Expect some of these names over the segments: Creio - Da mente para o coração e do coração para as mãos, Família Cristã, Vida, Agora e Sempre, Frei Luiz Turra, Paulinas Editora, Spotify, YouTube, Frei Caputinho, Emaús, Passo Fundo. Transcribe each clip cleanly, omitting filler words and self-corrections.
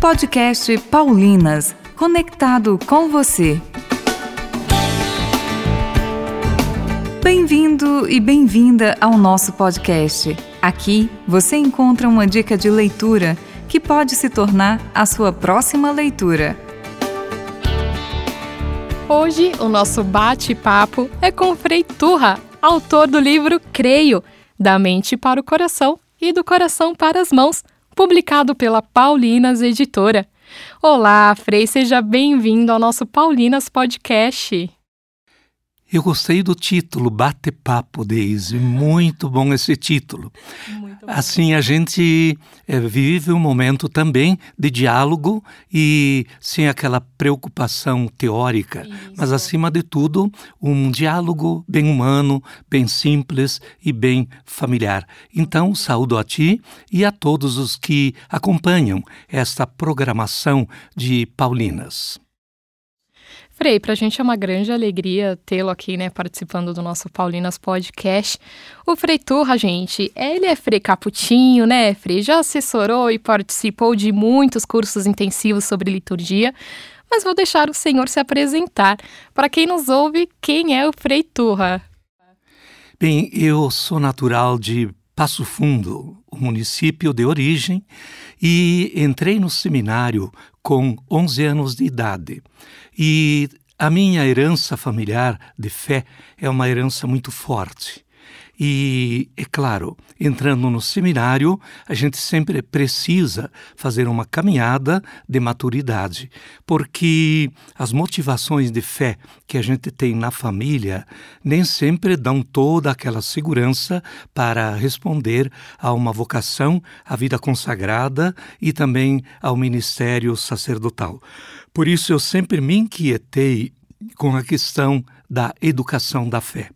Podcast Paulinas, conectado com você. Bem-vindo e bem-vinda ao nosso podcast. Aqui você encontra uma dica de leitura que pode se tornar a sua próxima leitura. Hoje o nosso bate-papo é com Frei Turra, autor do livro Creio, da mente para o coração e do coração para as mãos, publicado pela Paulinas Editora. Olá, Frei, seja bem-vindo ao nosso Paulinas Podcast. Eu gostei do título, Bate-Papo, Deise. Muito bom esse título. Muito bom. Assim, a gente vive um momento também de diálogo e sem aquela preocupação teórica. Isso. Mas, acima de tudo, um diálogo bem humano, bem simples e bem familiar. Então, saúdo a ti e a todos os que acompanham esta programação de Paulinas. Frei, para a gente é uma grande alegria tê-lo aqui, né, participando do nosso Paulinas Podcast. O Frei Turra, gente, ele é Frei Caputinho, né, Frei? Já assessorou e participou de muitos cursos intensivos sobre liturgia, mas vou deixar o senhor se apresentar. Para quem nos ouve, quem é o Frei Turra? Bem, eu sou natural de Passo Fundo, o município de origem, e entrei no seminário com 11 anos de idade. E a minha herança familiar de fé é uma herança muito forte. E, é claro, entrando no seminário, a gente sempre precisa fazer uma caminhada de maturidade, porque as motivações de fé que a gente tem na família nem sempre dão toda aquela segurança para responder a uma vocação, à vida consagrada e também ao ministério sacerdotal. Por isso, eu sempre me inquietei com a questão da educação da fé.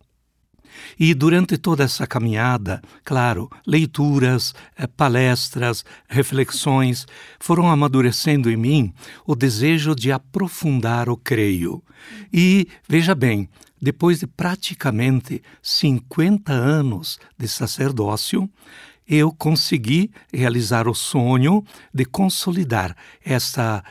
E durante toda essa caminhada, claro, leituras, palestras, reflexões, foram amadurecendo em mim o desejo de aprofundar o creio. E, veja bem, depois de praticamente 50 anos de sacerdócio, eu consegui realizar o sonho de consolidar essa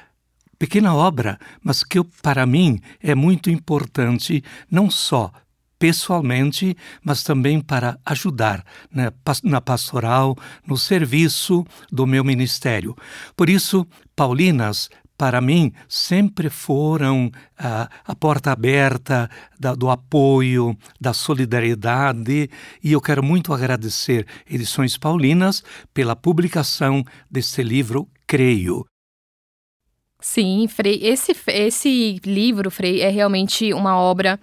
pequena obra, mas que para mim é muito importante, não só pessoalmente, mas também para ajudar, né, na pastoral, no serviço do meu ministério. Por isso, Paulinas, para mim, sempre foram a porta aberta do apoio, da solidariedade, e eu quero muito agradecer Edições Paulinas pela publicação deste livro Creio. Sim, Frei, esse livro, Frei, é realmente uma obra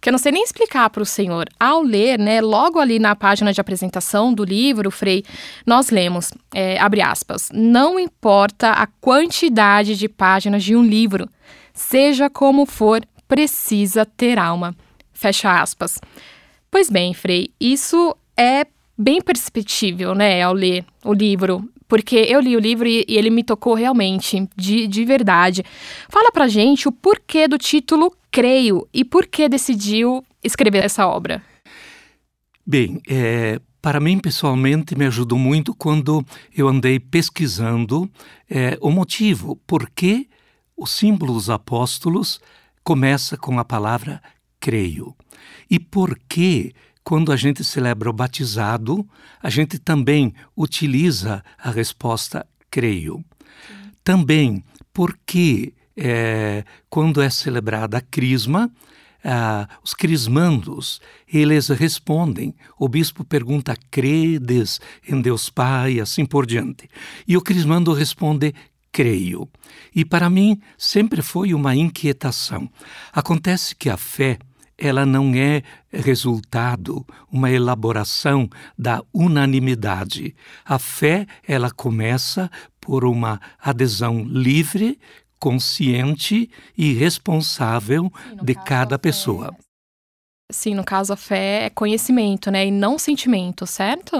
que eu não sei nem explicar para o senhor. Ao ler, né, logo ali na página de apresentação do livro, Frei, nós lemos, abre aspas, não importa a quantidade de páginas de um livro, seja como for, precisa ter alma, fecha aspas. Pois bem, Frei, isso é bem perceptível, né, ao ler o livro, porque eu li o livro e ele me tocou realmente, de verdade. Fala pra gente o porquê do título Creio e por que decidiu escrever essa obra. Bem, para mim pessoalmente me ajudou muito quando eu andei pesquisando o motivo, porque o símbolo dos apóstolos começa com a palavra creio. E por que, quando a gente celebra o batizado, a gente também utiliza a resposta creio. Também porque quando é celebrada a crisma, os crismandos, eles respondem. O bispo pergunta, credes em Deus Pai, assim por diante. E o crismando responde, creio. E para mim sempre foi uma inquietação. Acontece que a fé, ela não é resultado, uma elaboração da unanimidade. A fé, ela começa por uma adesão livre, consciente e responsável de cada pessoa. Sim, no caso a fé é conhecimento, né? E não sentimento, certo?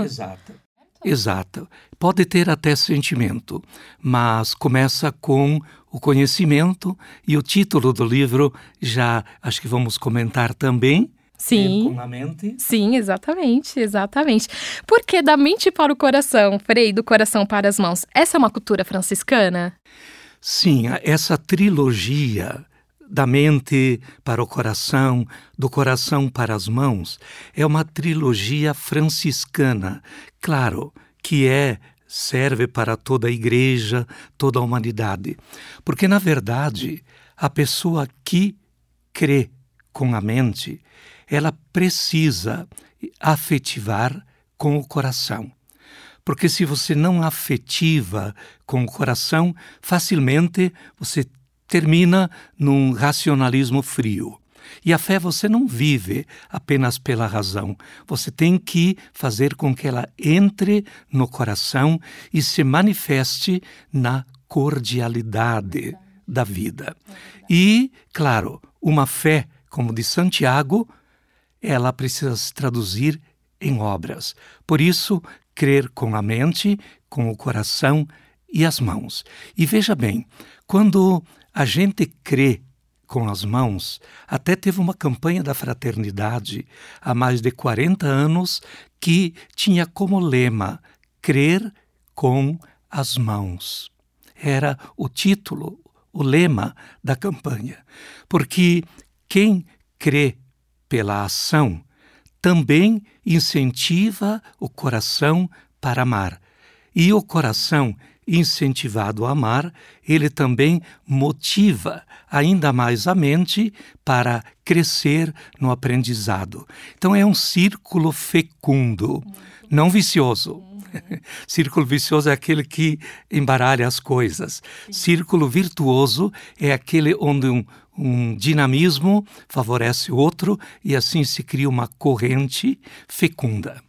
Exato. Pode ter até sentimento, mas começa com o conhecimento, e o título do livro já acho que vamos comentar também. Sim. Tempo na mente. Sim, exatamente, exatamente. Porque da mente para o coração, Frei, do coração para as mãos, essa é uma cultura franciscana? Sim, essa trilogia da mente para o coração, do coração para as mãos, é uma trilogia franciscana, claro, que serve para toda a igreja, toda a humanidade. Porque, na verdade, a pessoa que crê com a mente, ela precisa afetivar com o coração. Porque se você não afetiva com o coração, facilmente você termina num racionalismo frio. E a fé você não vive apenas pela razão. Você tem que fazer com que ela entre no coração e se manifeste na cordialidade da vida. E, claro, uma fé, como diz Santiago, ela precisa se traduzir em obras. Por isso, crer com a mente, com o coração e as mãos. E veja bem, quando a gente crê com as mãos, até teve uma campanha da fraternidade há mais de 40 anos que tinha como lema crer com as mãos. Era o título, o lema da campanha, porque quem crê pela ação também incentiva o coração para amar. E o coração incentivado a amar, ele também motiva ainda mais a mente para crescer no aprendizado. Então é um círculo fecundo, não vicioso. Círculo vicioso é aquele que embaralha as coisas. Círculo virtuoso é aquele onde um dinamismo favorece o outro e assim se cria uma corrente fecunda.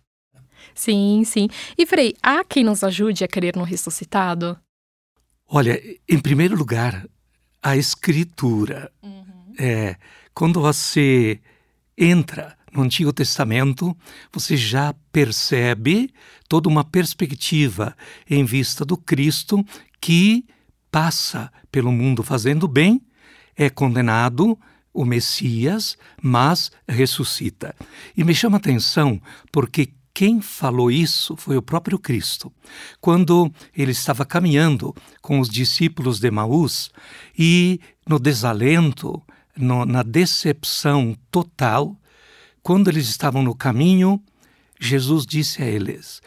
Sim, sim. E Frei, há quem nos ajude a crer no ressuscitado? Olha, em primeiro lugar, a Escritura. Quando você entra no Antigo Testamento, você já percebe toda uma perspectiva em vista do Cristo que passa pelo mundo fazendo bem, é condenado, o Messias, mas ressuscita. E me chama a atenção porque quem falou isso foi o próprio Cristo. Quando ele estava caminhando com os discípulos de Emaús e no desalento, na decepção total, quando eles estavam no caminho, Jesus disse a eles: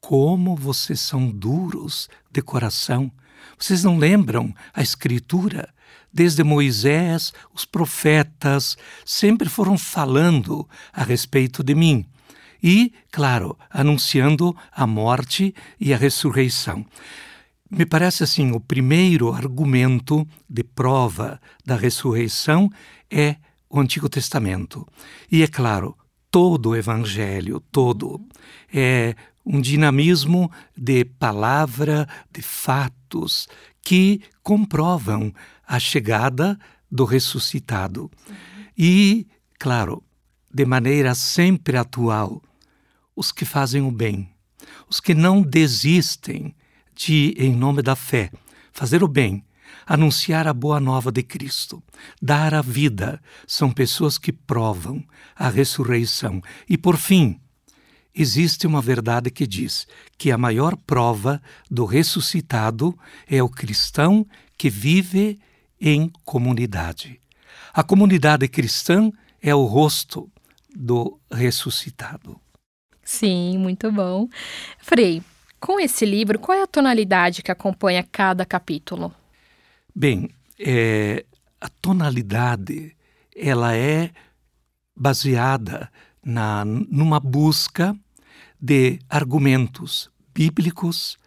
como vocês são duros de coração, vocês não lembram a Escritura? Desde Moisés, os profetas, sempre foram falando a respeito de mim. E, claro, anunciando a morte e a ressurreição. Me parece assim, o primeiro argumento de prova da ressurreição é o Antigo Testamento. E é claro, todo o Evangelho, todo, é um dinamismo de palavra, de fatos, que comprovam a chegada do ressuscitado. E, claro, de maneira sempre atual, os que fazem o bem, os que não desistem de, em nome da fé, fazer o bem, anunciar a boa nova de Cristo, dar a vida, são pessoas que provam a ressurreição. E, por fim, existe uma verdade que diz que a maior prova do ressuscitado é o cristão que vive em comunidade. A comunidade cristã é o rosto do ressuscitado. Sim, muito bom. Frei, com esse livro, qual é a tonalidade que acompanha cada capítulo? Bem, a tonalidade, ela é baseada numa busca de argumentos bíblicos,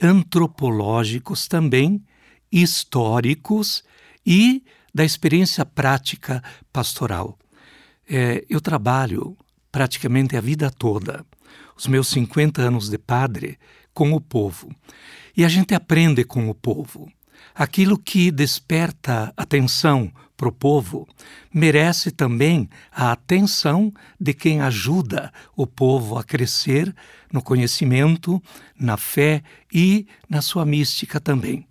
antropológicos também, históricos e da experiência prática pastoral. Eu trabalho praticamente a vida toda, os meus 50 anos de padre, com o povo. E a gente aprende com o povo. Aquilo que desperta atenção para o povo merece também a atenção de quem ajuda o povo a crescer no conhecimento, na fé e na sua mística também.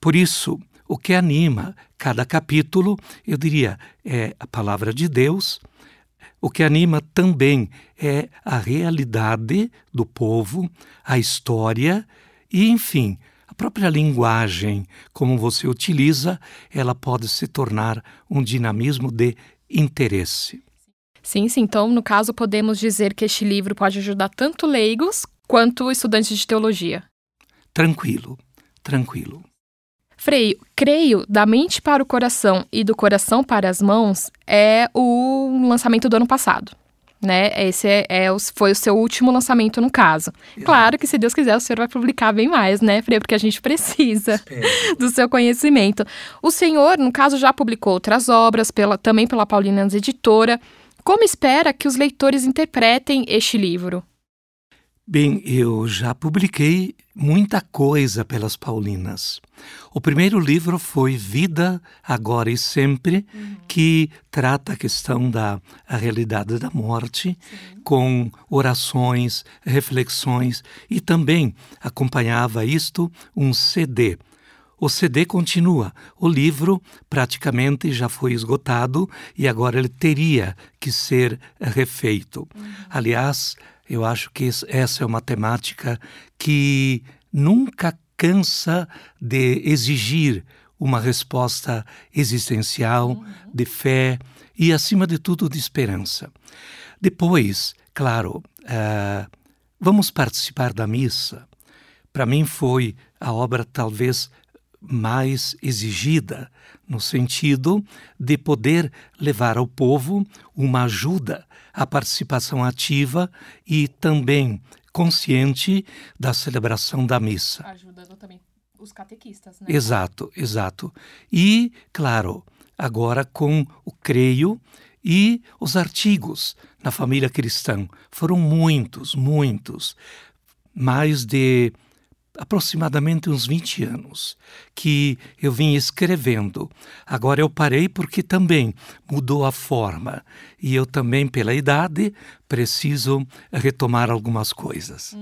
Por isso, o que anima cada capítulo, eu diria, é a palavra de Deus, O que anima também é a realidade do povo, a história e, enfim, a própria linguagem, como você utiliza, ela pode se tornar um dinamismo de interesse. Sim, então, no caso, podemos dizer que este livro pode ajudar tanto leigos quanto estudantes de teologia. Tranquilo. Frei, Creio, Da Mente para o Coração e do Coração para as Mãos é o lançamento do ano passado, né? Esse foi o seu último lançamento, no caso. Claro que, se Deus quiser, o senhor vai publicar bem mais, né, Frei? Porque a gente precisa do seu conhecimento. O senhor, no caso, já publicou outras obras, também pela Paulinas Editora. Como espera que os leitores interpretem este livro? Bem, eu já publiquei muita coisa pelas Paulinas. O primeiro livro foi Vida, Agora e Sempre, que trata a questão da realidade da morte, com orações, reflexões, e também acompanhava isto um CD. O CD continua, o livro praticamente já foi esgotado e agora ele teria que ser refeito. Aliás, eu acho que essa é uma temática que nunca cansa de exigir uma resposta existencial, de fé e, acima de tudo, de esperança. Depois, claro, vamos participar da missa. Para mim foi a obra talvez mais exigida, no sentido de poder levar ao povo uma ajuda à participação ativa e também consciente da celebração da missa. Ajudando também os catequistas, né? Exato. E, claro, agora com o Creio e os artigos na Família Cristã. Foram muitos, mais de aproximadamente uns 20 anos que eu vim escrevendo. Agora eu parei porque também mudou a forma e eu também, pela idade, preciso retomar algumas coisas.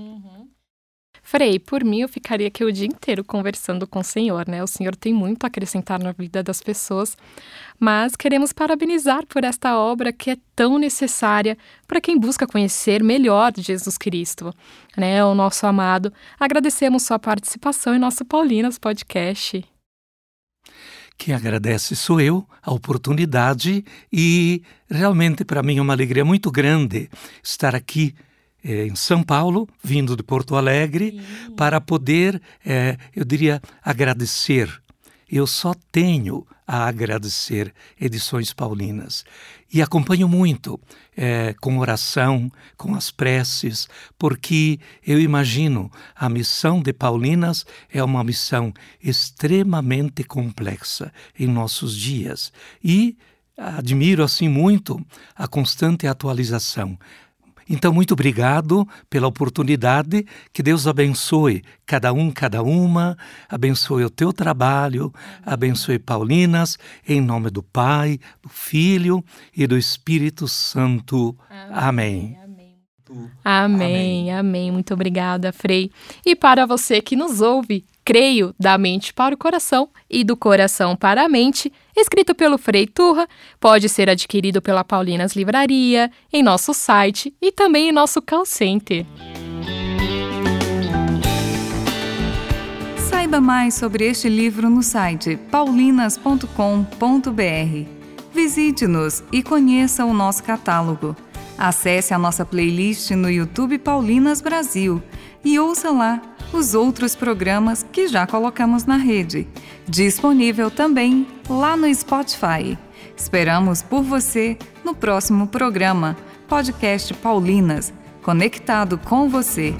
Frei, por mim eu ficaria aqui o dia inteiro conversando com o senhor, né? O senhor tem muito a acrescentar na vida das pessoas, mas queremos parabenizar por esta obra que é tão necessária para quem busca conhecer melhor Jesus Cristo, né? O nosso amado. Agradecemos sua participação em nosso Paulinas Podcast. Quem agradece sou eu, a oportunidade, e realmente para mim é uma alegria muito grande estar aqui em São Paulo, vindo de Porto Alegre, para poder, eu diria, agradecer. Eu só tenho a agradecer Edições Paulinas. E acompanho muito, com oração, com as preces, porque eu imagino a missão de Paulinas é uma missão extremamente complexa em nossos dias. E admiro, assim, muito a constante atualização. Então, muito obrigado pela oportunidade, que Deus abençoe cada um, cada uma, abençoe o teu trabalho, abençoe Paulinas, em nome do Pai, do Filho e do Espírito Santo. Amém. Muito obrigada, Frei. E para você que nos ouve, Creio, Da Mente para o Coração e do Coração para a Mente, escrito pelo Frei Turra, pode ser adquirido pela Paulinas Livraria, em nosso site e também em nosso call center. Saiba mais sobre este livro no site paulinas.com.br. Visite-nos e conheça o nosso catálogo. Acesse a nossa playlist no YouTube Paulinas Brasil e ouça lá os outros programas que já colocamos na rede, disponível também lá no Spotify. Esperamos por você no próximo programa, Podcast Paulinas, conectado com você.